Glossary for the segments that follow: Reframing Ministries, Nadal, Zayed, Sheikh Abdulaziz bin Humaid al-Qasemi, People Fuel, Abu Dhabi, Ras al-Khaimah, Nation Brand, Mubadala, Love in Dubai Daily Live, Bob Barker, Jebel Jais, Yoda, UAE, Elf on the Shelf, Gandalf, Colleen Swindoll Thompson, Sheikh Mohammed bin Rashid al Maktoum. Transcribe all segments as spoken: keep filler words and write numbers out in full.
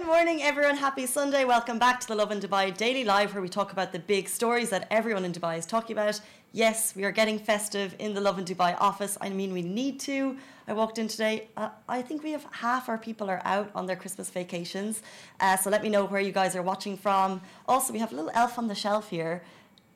Good morning, everyone. Happy Sunday. Welcome back to the Love in Dubai Daily Live, where we talk about the big stories that everyone in Dubai is talking about. Yes, we are getting festive in the Love in Dubai office. I mean, we need to. I walked in today. Uh, I think we have half our people are out on their Christmas vacations. Uh, so let me know where you guys are watching from. Also, we have a little elf on the shelf here.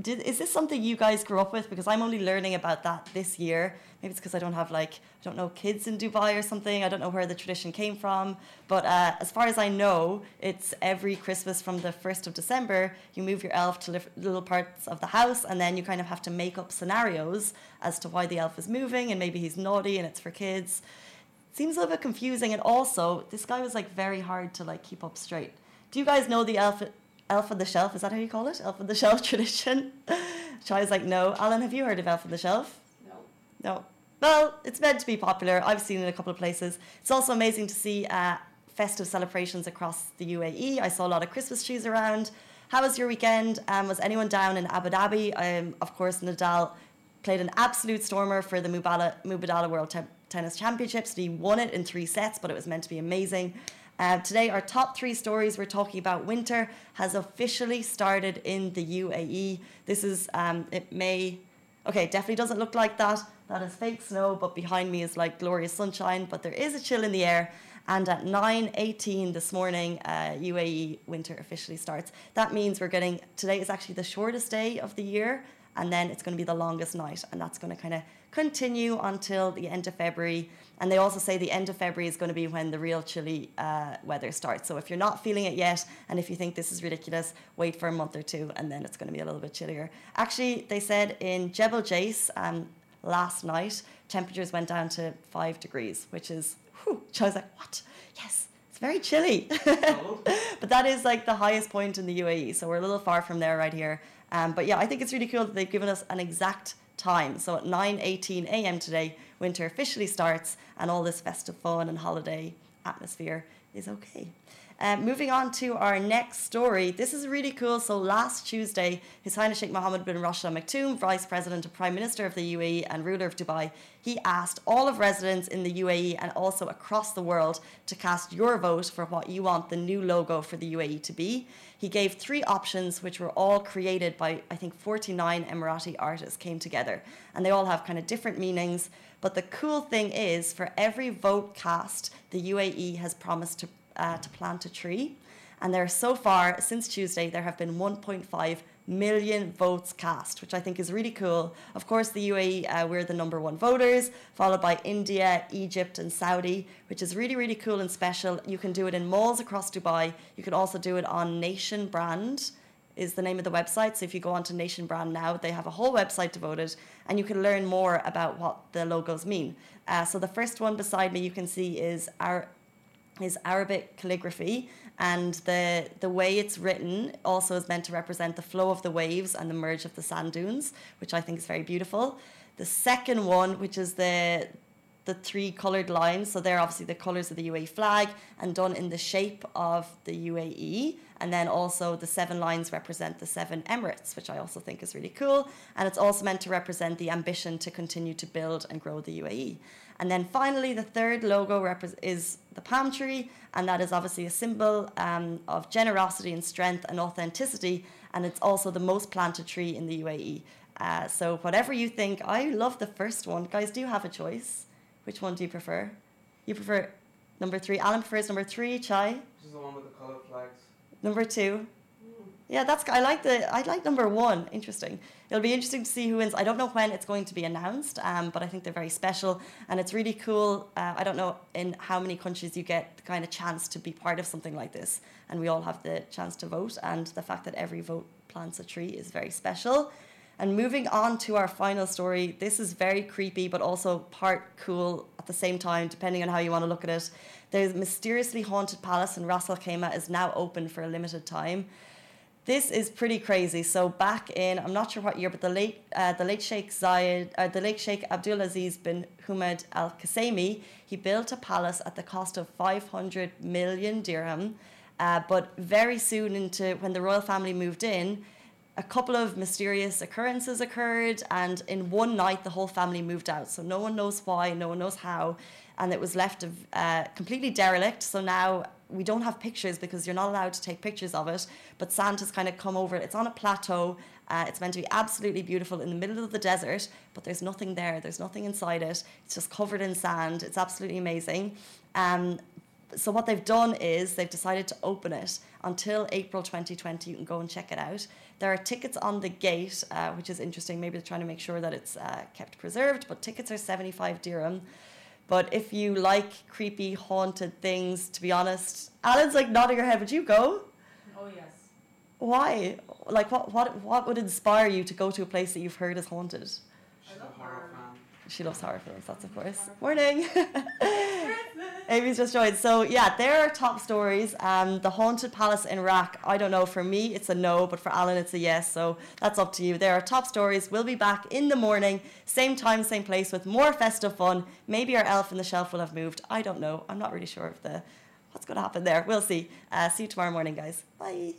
Did, is this something you guys grew up with? Because I'm only learning about that this year. Maybe it's because I don't have, like, I don't know, kids in Dubai or something. I don't know where the tradition came from. But uh, as far as I know, it's every Christmas from the first of December, you move your elf to little parts of the house, and then you kind of have to make up scenarios as to why the elf is moving, and maybe he's naughty and it's for kids. Seems a little bit confusing. And also, this guy was, like, very hard to, like, keep up straight. Do you guys know the elf... Elf on the Shelf, is that how you call it? Elf on the Shelf tradition? Chai's like, no. Alan, have you heard of Elf on the Shelf? No. No. Well, it's meant to be popular. I've seen it a couple of places. It's also amazing to see uh, festive celebrations across the U A E. I saw a lot of Christmas trees around. How was your weekend? Um, was anyone down in Abu Dhabi? Um, of course, Nadal played an absolute stormer for the Mubadala, Mubadala World Te- Tennis Championships. He won it in three sets, but it was meant to be amazing. Uh, today, our top three stories we're talking about. Winter has officially started in the U A E. This is, um, it may, okay, definitely doesn't look like that. That is fake snow, but behind me is like glorious sunshine, but there is a chill in the air. And at nine eighteen this morning, uh, U A E winter officially starts. That means we're getting, today is actually the shortest day of the year, and then it's going to be the longest night, and that's going to kind of continue until the end of February. And they also say the end of February is going to be when the real chilly uh, weather starts. So if you're not feeling it yet, and if you think this is ridiculous, wait for a month or two, and then it's going to be a little bit chillier. Actually, they said in Jebel Jais um, last night, temperatures went down to five degrees, which is, whew, I was like, what? Yes. It's very chilly, but that is like the highest point in the U A E. So we're a little far from there right here. Um, but yeah, I think it's really cool that they've given us an exact time. So at nine eighteen a.m. today, winter officially starts, and all this festive fun and holiday atmosphere is okay. Um, moving on to our next story. This is really cool. So last Tuesday, His Highness Sheikh Mohammed bin Rashid al Maktoum, Vice President and Prime Minister of the U A E and ruler of Dubai, he asked all of residents in the U A E and also across the world to cast your vote for what you want the new logo for the U A E to be. He gave three options, which were all created by, I think, forty-nine Emirati artists came together. And they all have kind of different meanings. But the cool thing is, for every vote cast, the U A E has promised to Uh, to plant a tree. And there, so far, since Tuesday, there have been one point five million votes cast, which I think is really cool. Of course, the U A E, uh, we're the number one voters, followed by India, Egypt, and Saudi, which is really, really cool and special. You can do it in malls across Dubai. You can also do it on Nation Brand, is the name of the website. So if you go onto Nation Brand now, they have a whole website devoted, and you can learn more about what the logos mean. Uh, so the first one beside me you can see is our is Arabic calligraphy, and the the way it's written also is meant to represent the flow of the waves and the merge of the sand dunes, which I think is very beautiful. The second one, which is the the three coloured lines, so they're obviously the colours of the U A E flag and done in the shape of the U A E. And then also the seven lines represent the seven Emirates, which I also think is really cool. And it's also meant to represent the ambition to continue to build and grow the U A E. And then finally, the third logo repre- is the palm tree. And that is obviously a symbol um, of generosity and strength and authenticity. And it's also the most planted tree in the U A E. Uh, so whatever you think, I love the first one. Guys, do you have a choice? Which one do you prefer? You prefer number three. Alan prefers number three. Chai? This is the one with the colour flags. Number two. Mm. Yeah, that's. I like the. I like number one. Interesting. It'll be interesting to see who wins. I don't know when it's going to be announced, um, but I think they're very special, and it's really cool. Uh, I don't know in how many countries you get the kind of chance to be part of something like this, and we all have the chance to vote, and the fact that every vote plants a tree is very special. And moving on to our final story, this is very creepy, but also part cool at the same time, depending on how you want to look at it. The mysteriously haunted palace in Ras al-Khaimah is now open for a limited time. This is pretty crazy. So back in, I'm not sure what year, but the late uh, the late Sheikh Zayed, uh, the late Sheikh Abdulaziz bin Humaid al-Qasemi, he built a palace at the cost of five hundred million dirham. Uh, but very soon into when the royal family moved in, a couple of mysterious occurrences occurred, and in one night the whole family moved out. So no one knows why, no one knows how, and it was left uh, completely derelict. So now we don't have pictures because you're not allowed to take pictures of it, but Santa's kind of come over. It's on a plateau. Uh, it's meant to be absolutely beautiful in the middle of the desert, but there's nothing there. There's nothing inside it. It's just covered in sand. It's absolutely amazing. Um, so what they've done is they've decided to open it until April twenty twenty. You can go and check it out. There are tickets on the gate, uh, which is interesting. Maybe they're trying to make sure that it's uh, kept preserved, but tickets are seventy-five dirham. But if you like creepy, haunted things, to be honest, Alan's like nodding her head. Would you go? Oh, yes. Why? Like, what What? What would inspire you to go to a place that you've heard is haunted? She's a horror fan. She loves horror films, that's of course. Morning. Amy's just joined. So, yeah, there are top stories. Um, the Haunted Palace in Iraq, I don't know. For me, it's a no, but for Alan, it's a yes. So that's up to you. There are top stories. We'll be back in the morning, same time, same place, with more festive fun. Maybe our elf on the shelf will have moved. I don't know. I'm not really sure of the what's going to happen there. We'll see. Uh, see you tomorrow morning, guys. Bye.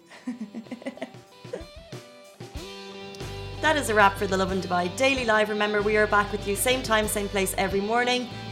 That is a wrap for the Love in Dubai Daily Live. Remember, we are back with you same time, same place every morning.